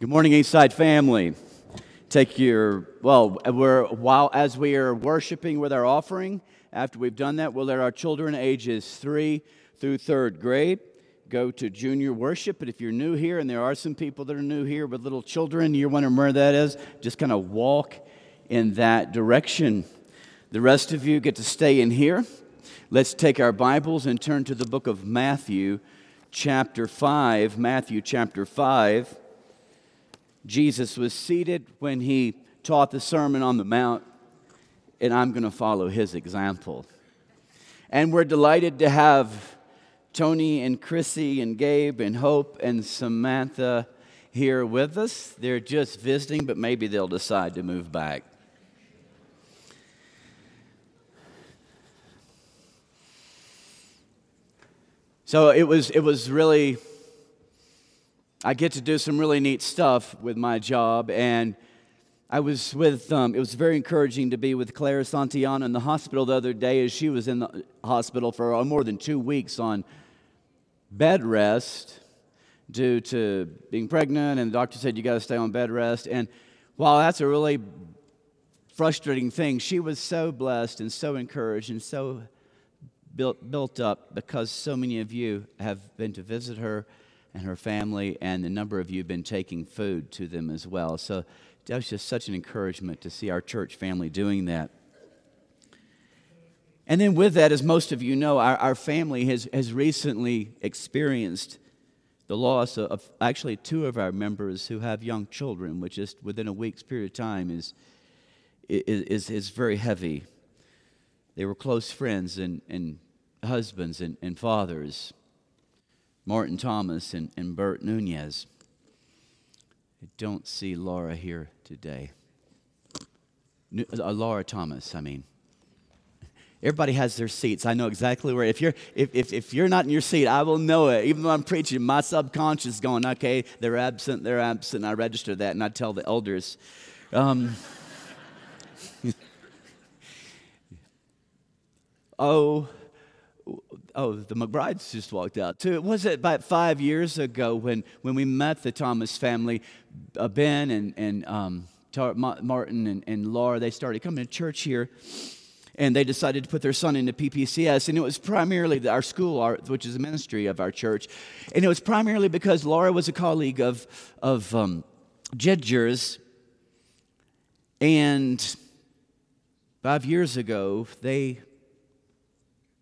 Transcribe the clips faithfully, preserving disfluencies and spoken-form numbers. Good morning, Eastside family. Take your, well, we're, while as we are worshiping with our offering, after we've done that, we'll let our children ages three through third grade go to junior worship. But if you're new here, and there are some people that are new here with little children, you're wondering where that is, just kind of walk in that direction. The rest of you get to stay in here. Let's take our Bibles and turn to the book of Matthew, chapter five. Matthew, chapter five. Jesus was seated when he taught the Sermon on the Mount, and I'm going to follow his example. And we're delighted to have Tony and Chrissy and Gabe and Hope and Samantha here with us. They're just visiting, but maybe they'll decide to move back. So it was, it was really... I get to do some really neat stuff with my job, and I was with, um, it was very encouraging to be with Clara Santillana in the hospital the other day as she was in the hospital for more than two weeks on bed rest due to being pregnant, and the doctor said, you got to stay on bed rest, and while that's a really frustrating thing, she was so blessed and so encouraged and so built, built up because so many of you have been to visit her and her family, and the number of you have been taking food to them as well. So that was just such an encouragement to see our church family doing that. And then with that, as most of you know, our, our family has, has recently experienced the loss of, of actually two of our members who have young children, which just within a week's period of time is, is, is, is very heavy. They were close friends and, and husbands and, and fathers. Martin Thomas and, and Bert Nunez. I don't see Laura here today. New, uh, Laura Thomas, I mean. Everybody has their seats. I know exactly where. If you're if, if if you're not in your seat, I will know it. Even though I'm preaching, my subconscious is going, okay, they're absent, they're absent. I register that and I tell the elders. Um, oh. Oh, the McBrides just walked out too. Was it about five years ago when, when we met the Thomas family, uh, Ben and, and um, Tar- Martin and, and Laura, they started coming to church here, and they decided to put their son into P P C S, and it was primarily our school, our, which is a ministry of our church, and it was primarily because Laura was a colleague of, of um, Jedger's, and five years ago, they...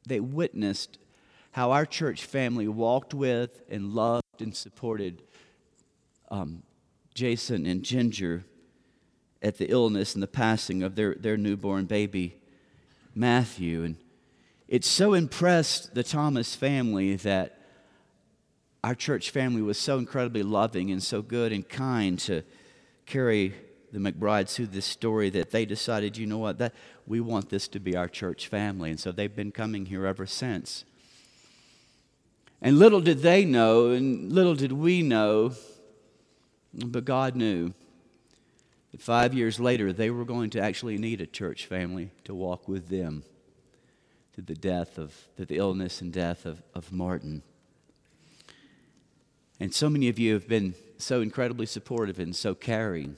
They witnessed how our church family walked with and loved and supported um, Jason and Ginger at the illness and the passing of their, their newborn baby, Matthew. And it so impressed the Thomas family that our church family was so incredibly loving and so good and kind to carry the McBrides through this story that they decided, you know what, that we want this to be our church family. And so they've been coming here ever since. And little did they know, and little did we know, but God knew that five years later they were going to actually need a church family to walk with them through the death of, through the illness and death of, of Martin. And so many of you have been so incredibly supportive and so caring.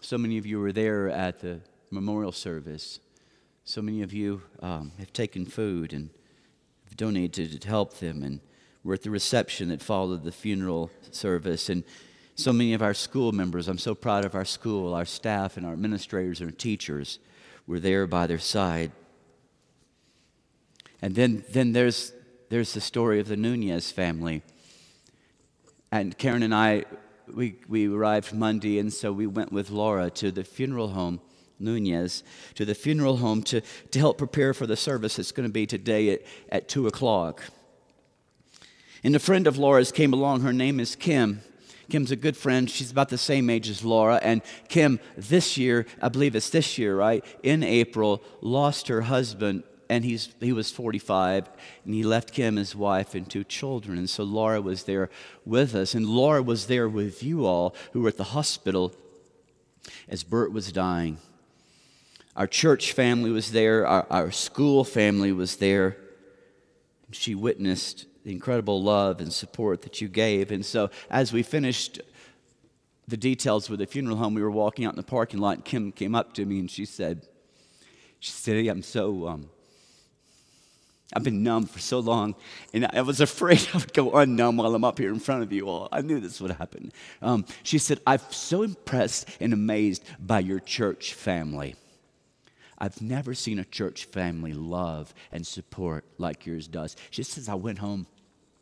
So many of you were there at the memorial service. So many of you um, have taken food and have donated to help them, and were at the reception that followed the funeral service. And so many of our school members, I'm so proud of our school, our staff and our administrators and our teachers were there by their side. And then, then there's, there's the story of the Nunez family. And Karen and I... We we arrived Monday, and so we went with Laura to the funeral home, Nunez, to the funeral home to, to help prepare for the service that's going to be today at, at two o'clock. And a friend of Laura's came along. Her name is Kim. Kim's a good friend. She's about the same age as Laura. And Kim, this year, I believe it's this year, right, in April, lost her husband, and he's he was forty-five, and he left Kim, his wife, and two children. And so Laura was there with us, and Laura was there with you all who were at the hospital as Bert was dying. Our church family was there. Our, our school family was there. She witnessed the incredible love and support that you gave. And so as we finished the details with the funeral home, we were walking out in the parking lot, and Kim came up to me and she said, she said, hey, I'm so, um, I've been numb for so long, and I was afraid I would go unnumb while I'm up here in front of you all. I knew this would happen. Um, she said, I'm so impressed and amazed by your church family. I've never seen a church family love and support like yours does. She says, I went home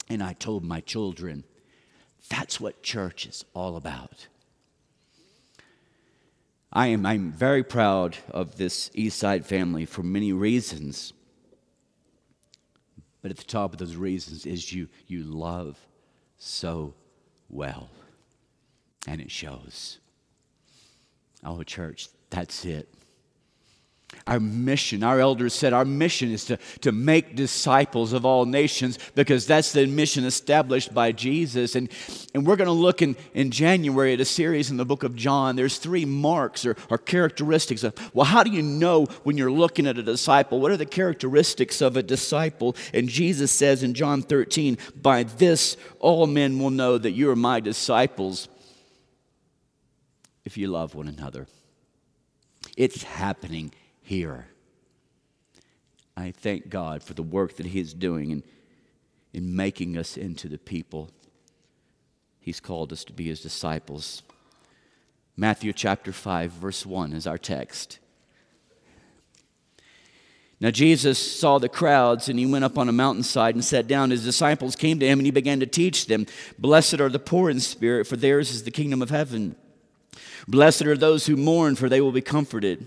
and I told my children, that's what church is all about. I am I'm very proud of this Eastside family for many reasons. But at the top of those reasons is you you love so well. And it shows. Oh, church, that's it. Our mission, our elders said, our mission is to, to make disciples of all nations, because that's the mission established by Jesus. And, and we're going to look in, in January at a series in the book of John. There's three marks or, or characteristics of, well, how do you know when you're looking at a disciple? What are the characteristics of a disciple? And Jesus says in John thirteen, by this all men will know that you are my disciples if you love one another. It's happening here. I thank God for the work that He is doing in, in making us into the people He's called us to be, His disciples. Matthew chapter five, verse one is our text. Now Jesus saw the crowds, and He went up on a mountainside and sat down. His disciples came to Him, and He began to teach them, blessed are the poor in spirit, for theirs is the kingdom of heaven. Blessed are those who mourn, for they will be comforted.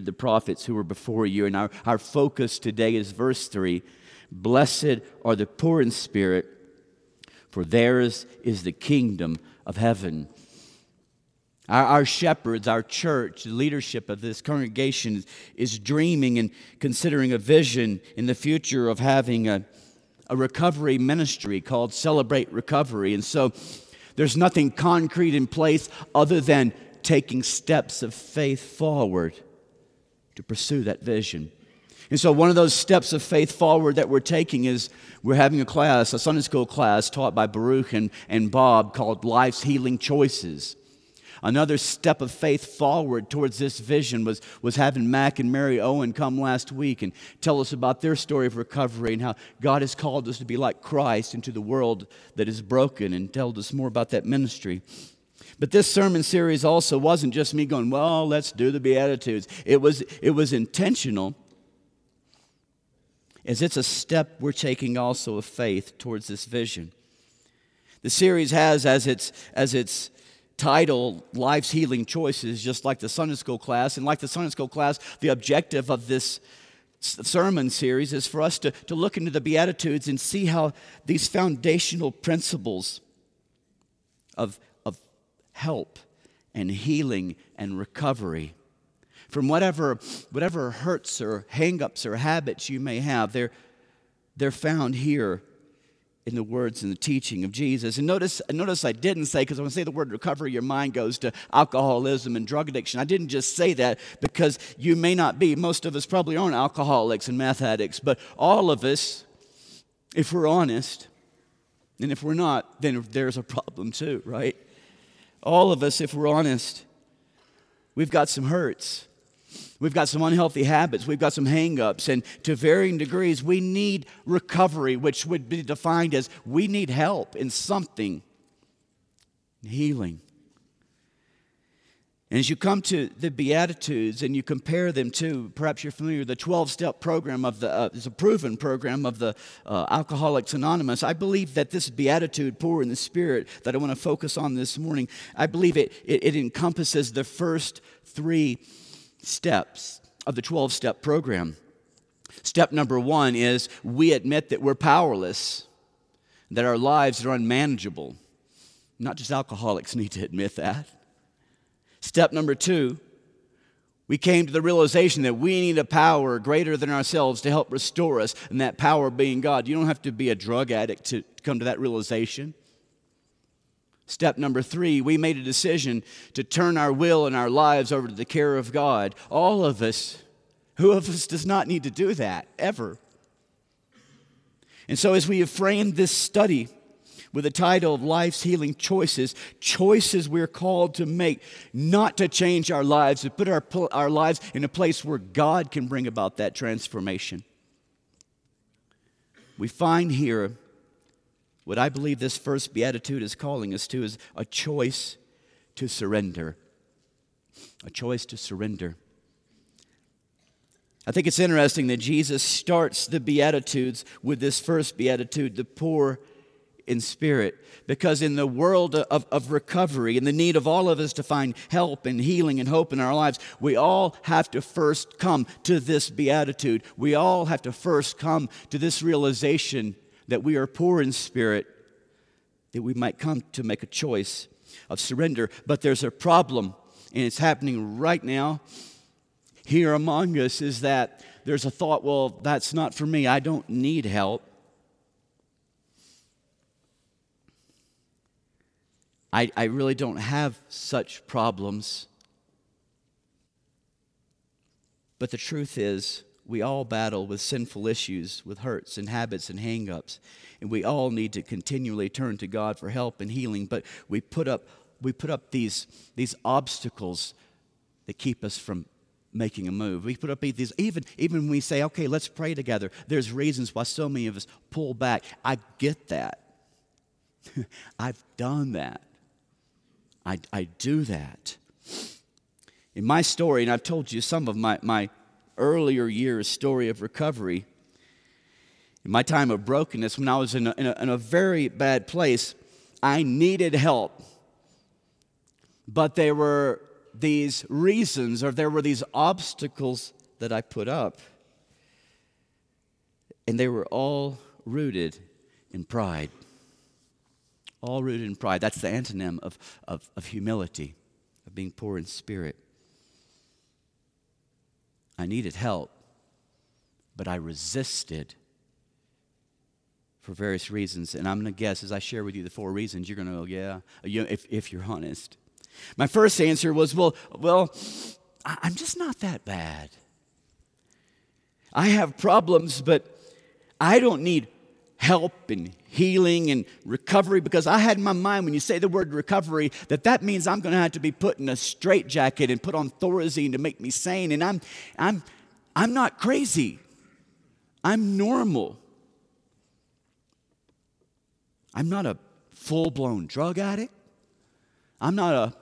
the prophets who were before you. And our, our focus today is verse three. Blessed are the poor in spirit, for theirs is the kingdom of heaven. Our, our shepherds, our church, the leadership of this congregation is, is dreaming and considering a vision in the future of having a, a recovery ministry called Celebrate Recovery. And so there's nothing concrete in place other than taking steps of faith forward to pursue that vision. And so one of those steps of faith forward that we're taking is we're having a class, a Sunday school class taught by Baruch and, and Bob called Life's Healing Choices. Another step of faith forward towards this vision was, was having Mac and Mary Owen come last week and tell us about their story of recovery and how God has called us to be like Christ into the world that is broken, and told us more about that ministry. But this sermon series also wasn't just me going, well, let's do the Beatitudes. It was it was intentional, as it's a step we're taking also of faith towards this vision. The series has as its as its title, Life's Healing Choices, just like the Sunday school class. And like the Sunday school class, the objective of this sermon series is for us to, to look into the Beatitudes and see how these foundational principles of help and healing and recovery from whatever whatever hurts or hang-ups or habits you may have, they're they're found here in the words and the teaching of Jesus. And notice notice I didn't say, because when I say the word recovery, your mind goes to alcoholism and drug addiction. I didn't just say that because you may not be. Most of us probably aren't alcoholics and meth addicts, but all of us, if we're honest, and if we're not, then there's a problem too, right? All of us, if we're honest, we've got some hurts. We've got some unhealthy habits. We've got some hang-ups. And to varying degrees, we need recovery, which would be defined as we need help in something, healing. And as you come to the Beatitudes and you compare them to, perhaps you're familiar with the twelve-step program of the, uh, it's a proven program of the uh, Alcoholics Anonymous. I believe that this Beatitude, poor in the spirit, that I want to focus on this morning, I believe it, it, it encompasses the first three steps of the twelve-step program. Step number one is we admit that we're powerless, that our lives are unmanageable. Not just alcoholics need to admit that. Step number two, we came to the realization that we need a power greater than ourselves to help restore us, and that power being God. You don't have to be a drug addict to come to that realization. Step number three, we made a decision to turn our will and our lives over to the care of God. All of us, who of us does not need to do that, ever? And so as we have framed this study with the title of Life's Healing Choices, choices we're called to make, not to change our lives, but put our, our lives in a place where God can bring about that transformation. We find here what I believe this first Beatitude is calling us to is a choice to surrender. A choice to surrender. I think it's interesting that Jesus starts the Beatitudes with this first Beatitude, the poor in spirit, because in the world of, of recovery and the need of all of us to find help and healing and hope in our lives, we all have to first come to this beatitude. We all have to first come to this realization that we are poor in spirit, that we might come to make a choice of surrender. But there's a problem, and it's happening right now here among us, is that there's a thought, well, that's not for me. I don't need help. I, I really don't have such problems. But the truth is, we all battle with sinful issues, with hurts and habits and hang-ups. And we all need to continually turn to God for help and healing. But we put up we put up these, these obstacles that keep us from making a move. We put up these, even, even when we say, okay, let's pray together, there's reasons why so many of us pull back. I get that. I've done that. I, I do that. In my story, and I've told you some of my, my earlier years' story of recovery, in my time of brokenness, when I was in a, in a, in a very bad place, I needed help. But there were these reasons, or there were these obstacles that I put up, and they were all rooted in pride. All rooted in pride. That's the antonym of, of, of humility, of being poor in spirit. I needed help, but I resisted for various reasons. And I'm going to guess, as I share with you the four reasons, you're going to go, yeah, you, if, if you're honest. My first answer was, well, well, I'm just not that bad. I have problems, but I don't need help and healing and recovery, because I had in my mind when you say the word recovery that that means I'm going to have to be put in a straitjacket and put on Thorazine to make me sane, and I'm I'm I'm not crazy. I'm normal. I'm not a full-blown drug addict. I'm not a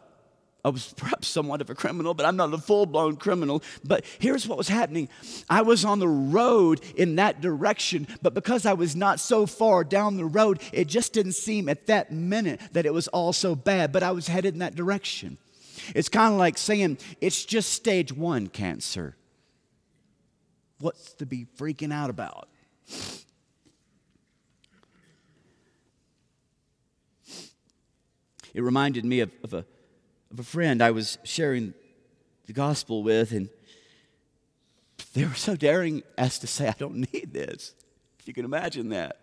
I was perhaps somewhat of a criminal, but I'm not a full-blown criminal. But here's what was happening. I was on the road in that direction, but because I was not so far down the road, it just didn't seem at that minute that it was all so bad, but I was headed in that direction. It's kind of like saying, it's just stage one cancer. What's to be freaking out about? It reminded me of, of a of a friend I was sharing the gospel with, and they were so daring as to say, I don't need this, if you can imagine that.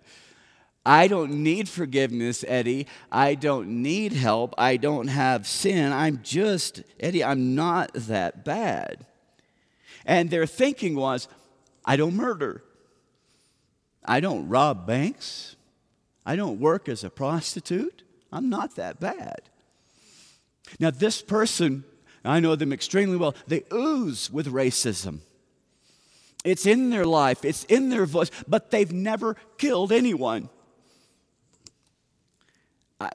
I don't need forgiveness, Eddie. I don't need help. I don't have sin. I'm just, Eddie, I'm not that bad. And their thinking was, I don't murder. I don't rob banks. I don't work as a prostitute. I'm not that bad. Now, this person, I know them extremely well, they ooze with racism. It's in their life, it's in their voice, but they've never killed anyone. I,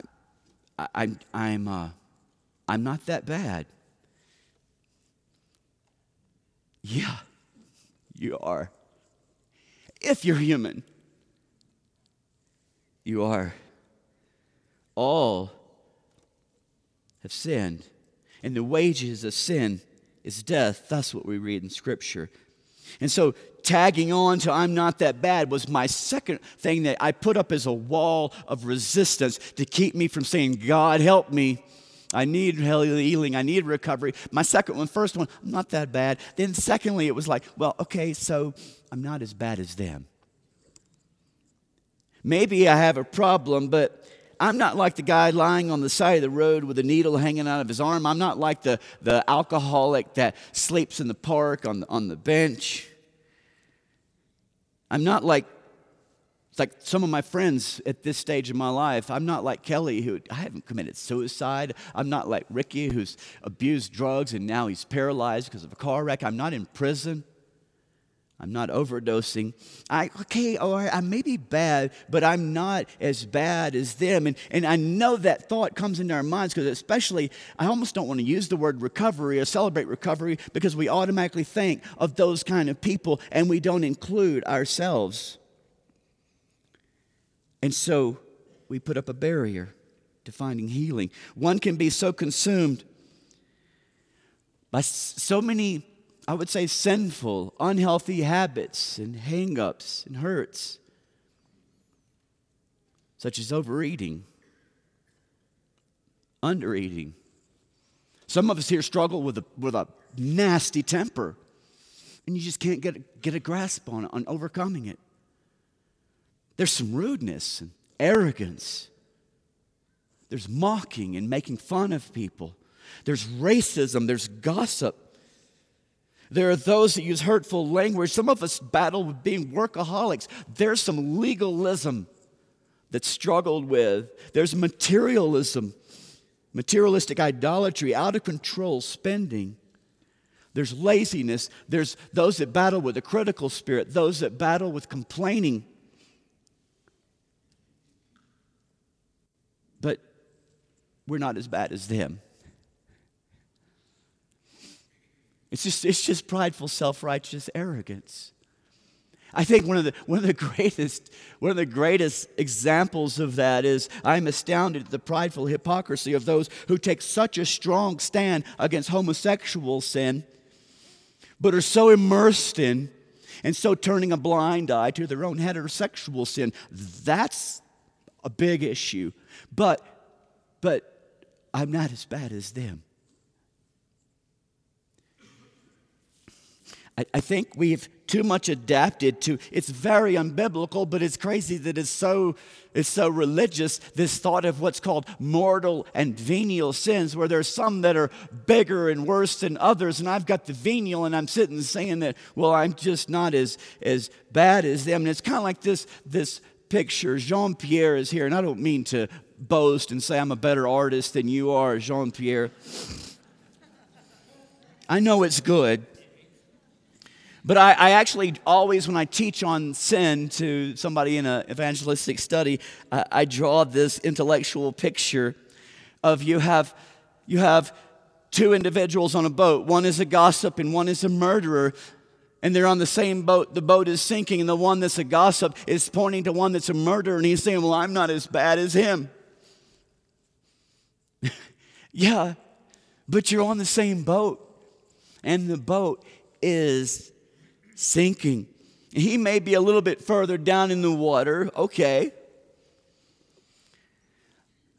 I, I'm, I'm, uh, I'm not that bad. Yeah, you are. If you're human, you are. All have sinned, and the wages of sin is death. That's what we read in Scripture. And so tagging on to I'm not that bad was my second thing that I put up as a wall of resistance to keep me from saying, God, help me. I need healing. I need recovery. My second one, first one, I'm not that bad. Then secondly, it was like, well, okay, so I'm not as bad as them. Maybe I have a problem, but I'm not like the guy lying on the side of the road with a needle hanging out of his arm. I'm not like the, the alcoholic that sleeps in the park on the, on the bench. I'm not like, like some of my friends at this stage of my life. I'm not like Kelly, who I haven't committed suicide. I'm not like Ricky, who's abused drugs and now he's paralyzed because of a car wreck. I'm not in prison. I'm not overdosing. I okay, all right, I may be bad, but I'm not as bad as them. And and I know that thought comes into our minds because especially, I almost don't want to use the word recovery or celebrate recovery because we automatically think of those kind of people and we don't include ourselves. And so we put up a barrier to finding healing. One can be so consumed by so many, I would say, sinful, unhealthy habits and hang-ups and hurts, such as overeating, undereating. Some of us here struggle with a, with a nasty temper, and you just can't get, get a grasp on it, on overcoming it. There's some rudeness and arrogance. There's mocking and making fun of people. There's racism. There's gossip. There are those that use hurtful language. Some of us battle with being workaholics. There's some legalism that's struggled with. There's materialism, materialistic idolatry, out of control spending. There's laziness. There's those that battle with a critical spirit, those that battle with complaining. But we're not as bad as them. It's just it's just prideful, self-righteous arrogance. I think one of the one of the greatest one of the greatest examples of that is I'm astounded at the prideful hypocrisy of those who take such a strong stand against homosexual sin, but are so immersed in and so turning a blind eye to their own heterosexual sin. That's a big issue. But but I'm not as bad as them. I think we've too much adapted to, it's very unbiblical, but it's crazy that it's so, it's so religious, this thought of what's called mortal and venial sins, where there's some that are bigger and worse than others, and I've got the venial, and I'm sitting saying that, well, I'm just not as, as bad as them. And it's kind of like this, this picture. Jean-Pierre is here, and I don't mean to boast and say I'm a better artist than you are, Jean-Pierre. I know it's good. But I, I actually always, when I teach on sin to somebody in an evangelistic study, I, I draw this intellectual picture of you have you have two individuals on a boat. One is a gossip and one is a murderer. And they're on the same boat. The boat is sinking, and the one that's a gossip is pointing to one that's a murderer. And he's saying, well, I'm not as bad as him. Yeah, but you're on the same boat. And the boat is sinking. He may be a little bit further down in the water. Okay.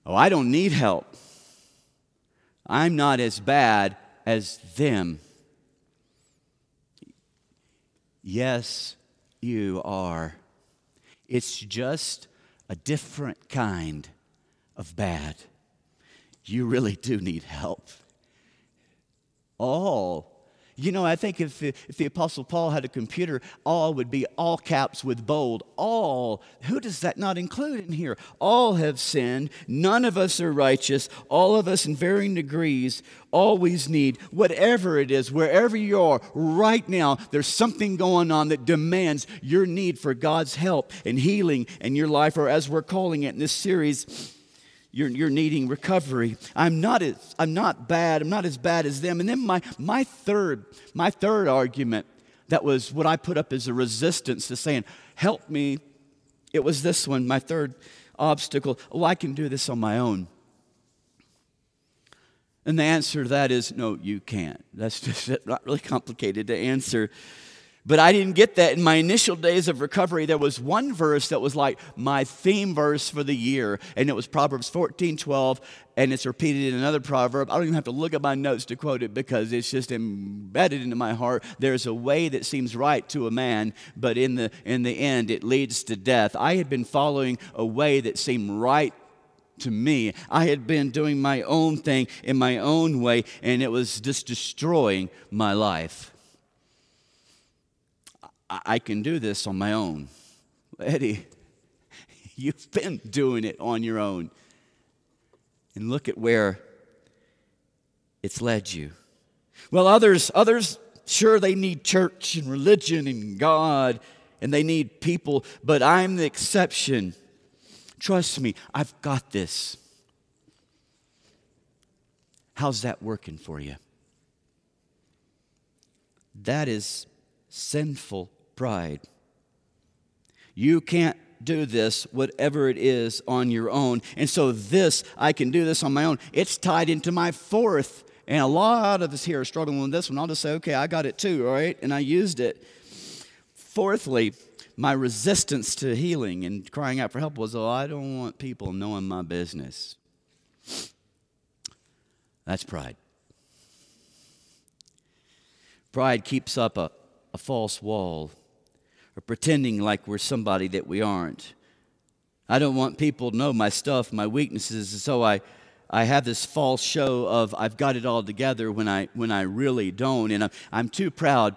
Oh, I don't need help. I'm not as bad as them. Yes, you are. It's just a different kind of bad. You really do need help. All You know, I think if the, if the Apostle Paul had a computer, all would be all caps with bold. All. Who does that not include in here? All have sinned. None of us are righteous. All of us in varying degrees always need, whatever it is, wherever you are right now, there's something going on that demands your need for God's help and healing in your life, or as we're calling it in this series, You're, you're needing recovery. I'm not as, I'm not bad. I'm not as bad as them. And then my my third my third argument, that was what I put up as a resistance to saying, help me. It was this one, my third obstacle. Oh, I can do this on my own. And the answer to that is, no, you can't. That's just not really complicated to answer. But I didn't get that in my initial days of recovery. There was one verse that was like my theme verse for the year, and it was Proverbs fourteen twelve, and it's repeated in another proverb. I don't even have to look at my notes to quote it because it's just embedded into my heart. There's a way that seems right to a man, but in the in the end, it leads to death. I had been following a way that seemed right to me. I had been doing my own thing in my own way, and it was just destroying my life. I can do this on my own. Eddie, you've been doing it on your own. And look at where it's led you. Well, others, others, sure, they need church and religion and God, and they need people, but I'm the exception. Trust me, I've got this. How's that working for you? That is sinful pride. You can't do this, whatever it is, on your own. And so this, I can do this on my own. It's tied into my fourth. And a lot of us here are struggling with this one. I'll just say, okay, I got it too, all right? And I used it. Fourthly, my resistance to healing and crying out for help was, oh, I don't want people knowing my business. That's pride. Pride keeps up a, a false wall, or pretending like we're somebody that we aren't. I don't want people to know my stuff, my weaknesses, and so I, I have this false show of I've got it all together when I when I really don't, and I'm, I'm too proud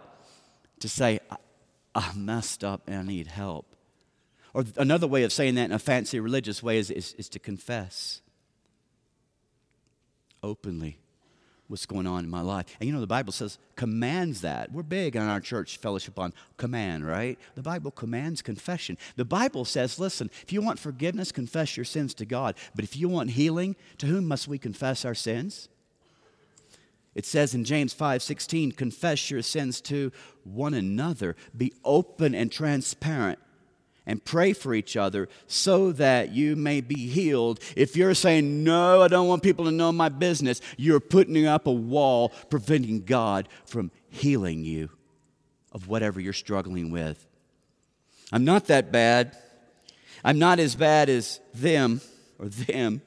to say I, I messed up and I need help. Or another way of saying that in a fancy religious way is, is, is to confess openly what's going on in my life. And you know, the Bible says, commands that. We're big on our church fellowship on command, right? The Bible commands confession. The Bible says, listen, if you want forgiveness, confess your sins to God. But if you want healing, to whom must we confess our sins? It says in James five sixteen, confess your sins to one another. Be open and transparent and pray for each other so that you may be healed. If you're saying, no, I don't want people to know my business, you're putting up a wall preventing God from healing you of whatever you're struggling with. I'm not that bad. I'm not as bad as them or them.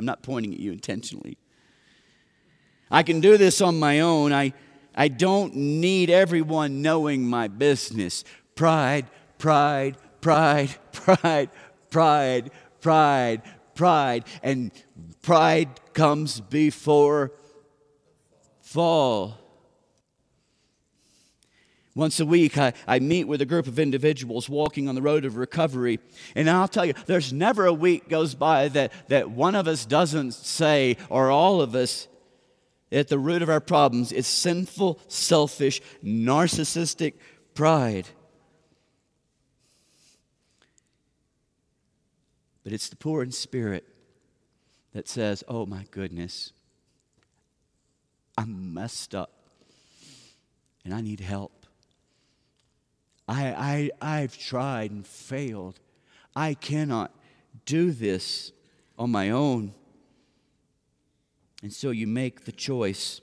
I'm not pointing at you intentionally. I can do this on my own. I, I don't need everyone knowing my business. Pride, pride, Pride, pride, pride, pride, pride. And pride comes before fall. Once a week, I, I meet with a group of individuals walking on the road of recovery. And I'll tell you, there's never a week goes by that, that one of us doesn't say, or all of us, at the root of our problems is sinful, selfish, narcissistic pride. But it's the poor in spirit that says, oh my goodness, I'm messed up and I need help. I, I, I've tried and failed. I cannot do this on my own. And so you make the choice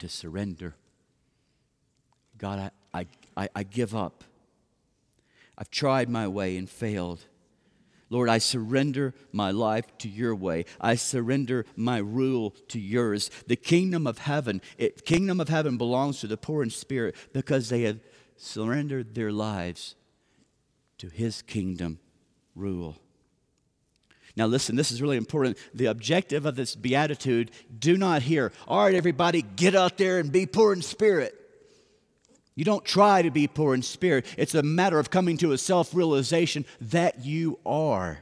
to surrender. God, I, I, I, I give up. I've tried my way and failed. Lord, I surrender my life to your way. I surrender my rule to yours. The kingdom of heaven, it, kingdom of heaven belongs to the poor in spirit because they have surrendered their lives to his kingdom rule. Now listen, this is really important. The objective of this beatitude, do not hear, all right, everybody, get out there and be poor in spirit. You don't try to be poor in spirit. It's a matter of coming to a self-realization that you are.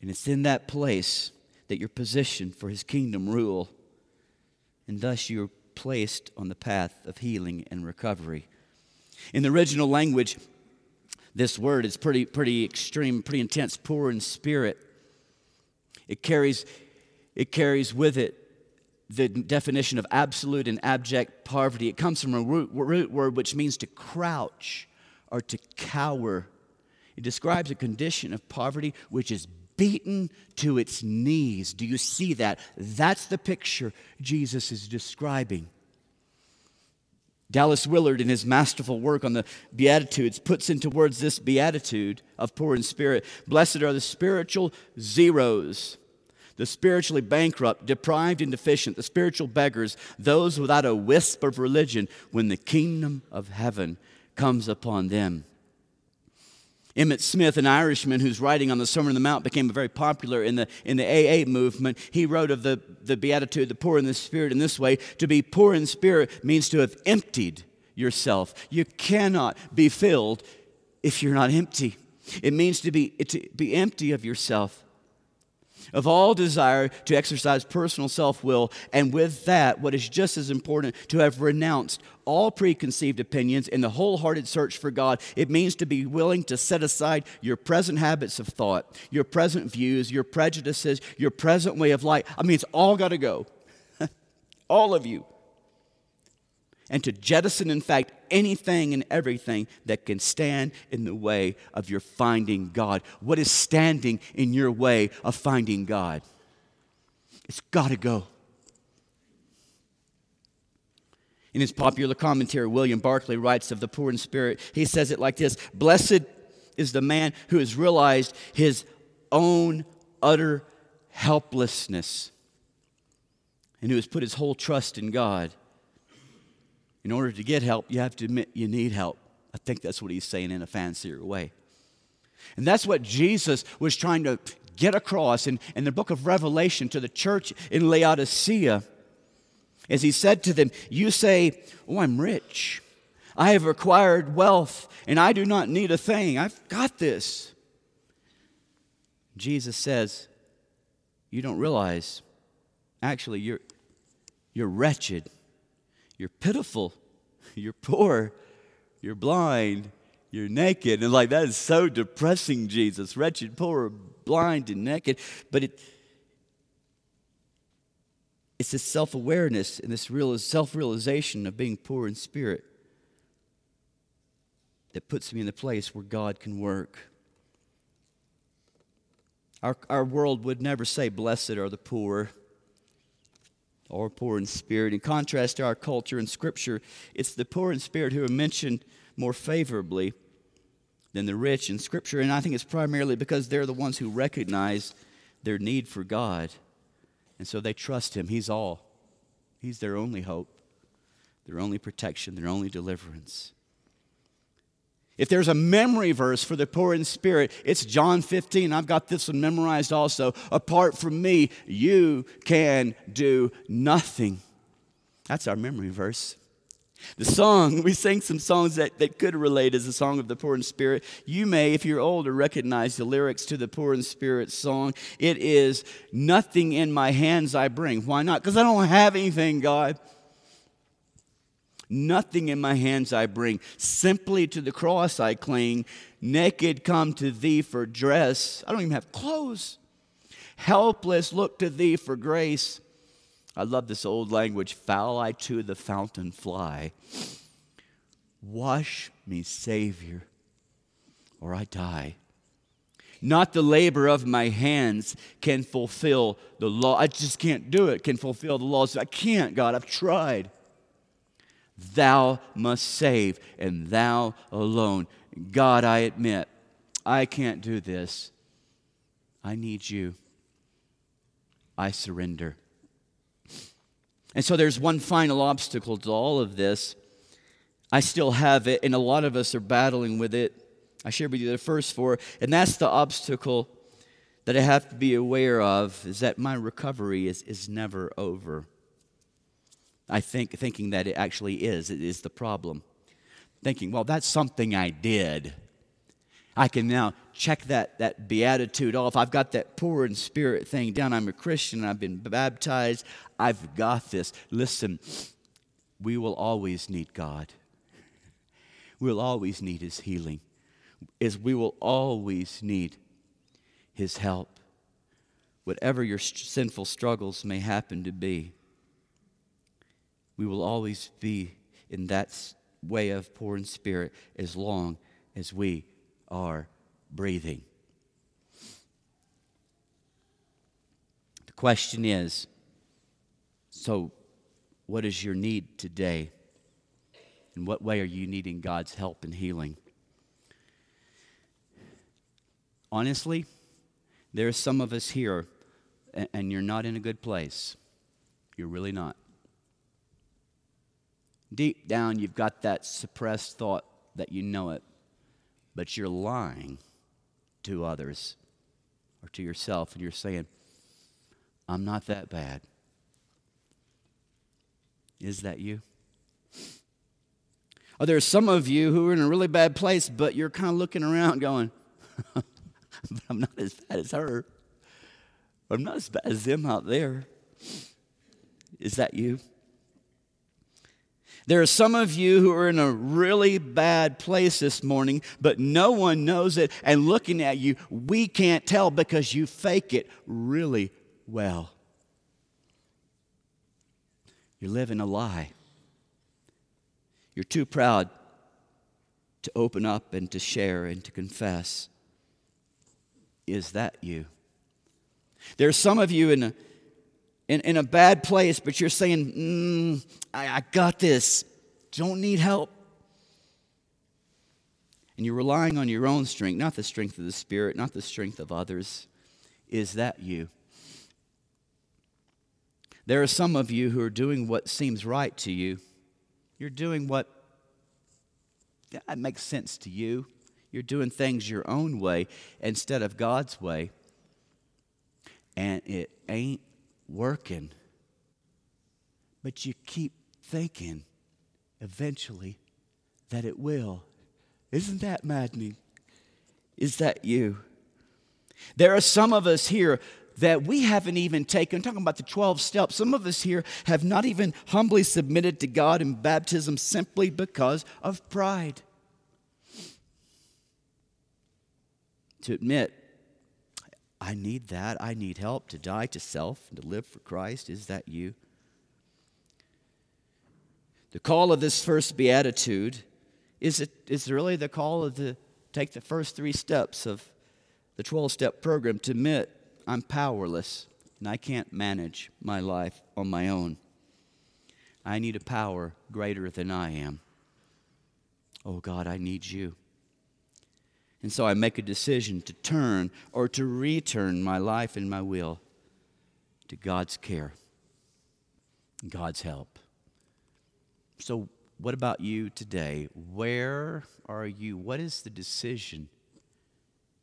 And it's in that place that you're positioned for his kingdom rule. And thus you're placed on the path of healing and recovery. In the original language, this word is pretty, pretty extreme, pretty intense, poor in spirit. It carries, it carries with it the definition of absolute and abject poverty. It comes from a root, root word which means to crouch or to cower. It describes a condition of poverty which is beaten to its knees. Do you see that? That's the picture Jesus is describing. Dallas Willard, in his masterful work on the Beatitudes, puts into words this beatitude of poor in spirit. Blessed are the spiritual zeros, the spiritually bankrupt, deprived and deficient, the spiritual beggars, those without a wisp of religion, when the kingdom of heaven comes upon them. Emmett Smith, an Irishman whose writing on the Sermon on the Mount became very popular in the in the A A movement, he wrote of the, the Beatitude, the poor in the spirit, in this way: to be poor in spirit means to have emptied yourself. You cannot be filled if you're not empty. It means to be, to be empty of yourself, of all desire to exercise personal self-will, and with that, what is just as important, to have renounced all preconceived opinions in the wholehearted search for God. It means to be willing to set aside your present habits of thought, your present views, your prejudices, your present way of life. I mean, it's all got to go. All of you. And to jettison, in fact, anything and everything that can stand in the way of your finding God. What is standing in your way of finding God? It's got to go. In his popular commentary, William Barclay writes of the poor in spirit. He says it like this: blessed is the man who has realized his own utter helplessness and who has put his whole trust in God. In order to get help, you have to admit you need help. I think that's what he's saying in a fancier way. And that's what Jesus was trying to get across in, in the book of Revelation to the church in Laodicea. As he said to them, you say, oh, I'm rich. I have acquired wealth, and I do not need a thing. I've got this. Jesus says, you don't realize, actually, you're, you're wretched. You're pitiful, you're poor, you're blind, you're naked. And like, that is so depressing, Jesus. Wretched, poor, blind, and naked. But it, it's this self-awareness and this real self-realization of being poor in spirit that puts me in the place where God can work. Our, our world would never say, blessed are the poor, or poor in spirit. In contrast to our culture and Scripture, it's the poor in spirit who are mentioned more favorably than the rich in Scripture. And I think it's primarily because they're the ones who recognize their need for God. And so they trust Him. He's all. He's their only hope, their only protection, their only deliverance. If there's a memory verse for the poor in spirit, it's John fifteen. I've got this one memorized also. Apart from me, you can do nothing. That's our memory verse. The song, we sing some songs that, that could relate as a song of the poor in spirit. You may, if you're older, recognize the lyrics to the poor in spirit song. It is, nothing in my hands I bring. Why not? Because I don't have anything, God. Nothing in my hands I bring. Simply to the cross I cling. Naked come to thee for dress. I don't even have clothes. Helpless look to thee for grace. I love this old language. Foul I to the fountain fly. Wash me, Savior, or I die. Not the labor of my hands can fulfill the law. I just can't do it. Can fulfill the laws. I can't, God. I've tried. Thou must save, and thou alone. God, I admit, I can't do this. I need you. I surrender. And so there's one final obstacle to all of this. I still have it, and a lot of us are battling with it. I shared with you the first four, and that's the obstacle that I have to be aware of, is that my recovery is, is never over. I think thinking that it actually is, it is the problem. Thinking, well, that's something I did. I can now check that, that beatitude off. I've got that poor in spirit thing down. I'm a Christian. I've been baptized. I've got this. Listen, we will always need God. We'll always need His healing. Is we will always need His help. Whatever your sinful struggles may happen to be, we will always be in that way of poor in spirit as long as we are breathing. The question is, so what is your need today? In what way are you needing God's help and healing? Honestly, there are some of us here, and you're not in a good place. You're really not. Deep down, you've got that suppressed thought that you know it, but you're lying to others or to yourself, and you're saying, I'm not that bad. Is that you? Or there are some of you who are in a really bad place, but you're kind of looking around going, I'm not as bad as her. I'm not as bad as them out there. Is that you? There are some of you who are in a really bad place this morning, but no one knows it. And looking at you, we can't tell because you fake it really well. You're living a lie. You're too proud to open up and to share and to confess. Is that you? There are some of you in a In, in a bad place, but you're saying, mm, I, I got this. Don't need help. And you're relying on your own strength, not the strength of the Spirit, not the strength of others. Is that you? There are some of you who are doing what seems right to you. You're doing what that makes sense to you. You're doing things your own way instead of God's way. And it ain't working, but you keep thinking eventually that it will. Isn't that maddening? Is that you? There are some of us here that we haven't even taken, I'm talking about the twelve steps, some of us here have not even humbly submitted to God in baptism simply because of pride. To admit, I need that. I need help to die to self and to live for Christ. Is that you? The call of this first beatitude is it is really the call of the take the first three steps of the twelve-step program to admit I'm powerless and I can't manage my life on my own. I need a power greater than I am. Oh God, I need you. And so I make a decision to turn or to return my life and my will to God's care, God's help. So what about you today? Where are you? What is the decision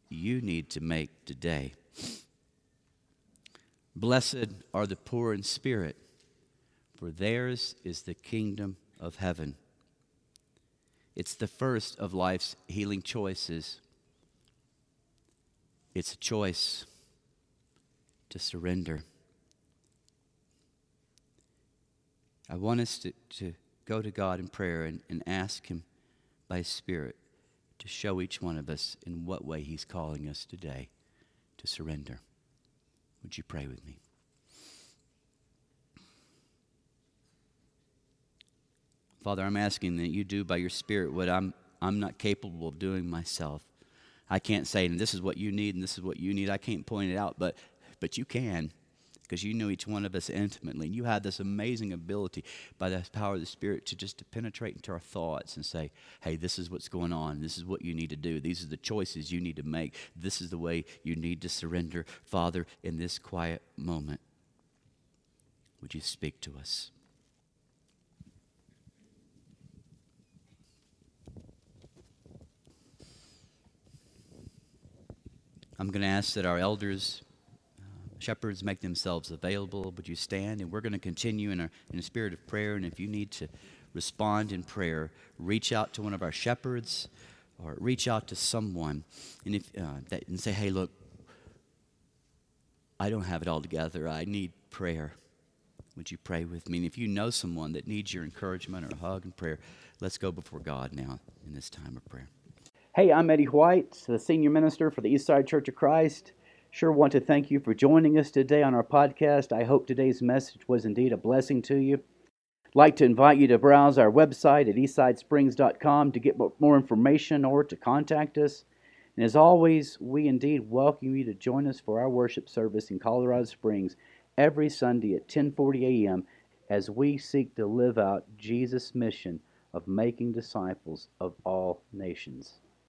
you need to make today? Blessed are the poor in spirit, for theirs is the kingdom of heaven. It's the first of life's healing choices. It's a choice to surrender. I want us to, to go to God in prayer and, and ask Him by His Spirit to show each one of us in what way He's calling us today to surrender. Would you pray with me? Father, I'm asking that you do by your Spirit what I'm I'm not capable of doing myself. I can't say, and this is what you need, and this is what you need. I can't point it out, but but you can, because you know each one of us intimately. And you have this amazing ability by the power of the Spirit to just to penetrate into our thoughts and say, hey, this is what's going on. This is what you need to do. These are the choices you need to make. This is the way you need to surrender, Father, in this quiet moment. Would you speak to us? I'm going to ask that our elders, uh, shepherds, make themselves available. Would you stand? And we're going to continue in a, in a spirit of prayer. And if you need to respond in prayer, reach out to one of our shepherds or reach out to someone and, if, uh, that, and say, hey, look, I don't have it all together. I need prayer. Would you pray with me? And if you know someone that needs your encouragement or a hug and prayer, let's go before God now in this time of prayer. Hey, I'm Eddie White, the senior minister for the Eastside Church of Christ. Sure want to thank you for joining us today on our podcast. I hope today's message was indeed a blessing to you. I'd like to invite you to browse our website at eastside springs dot com to get more information or to contact us. And as always, we indeed welcome you to join us for our worship service in Colorado Springs every Sunday at ten forty a.m. as we seek to live out Jesus' mission of making disciples of all nations.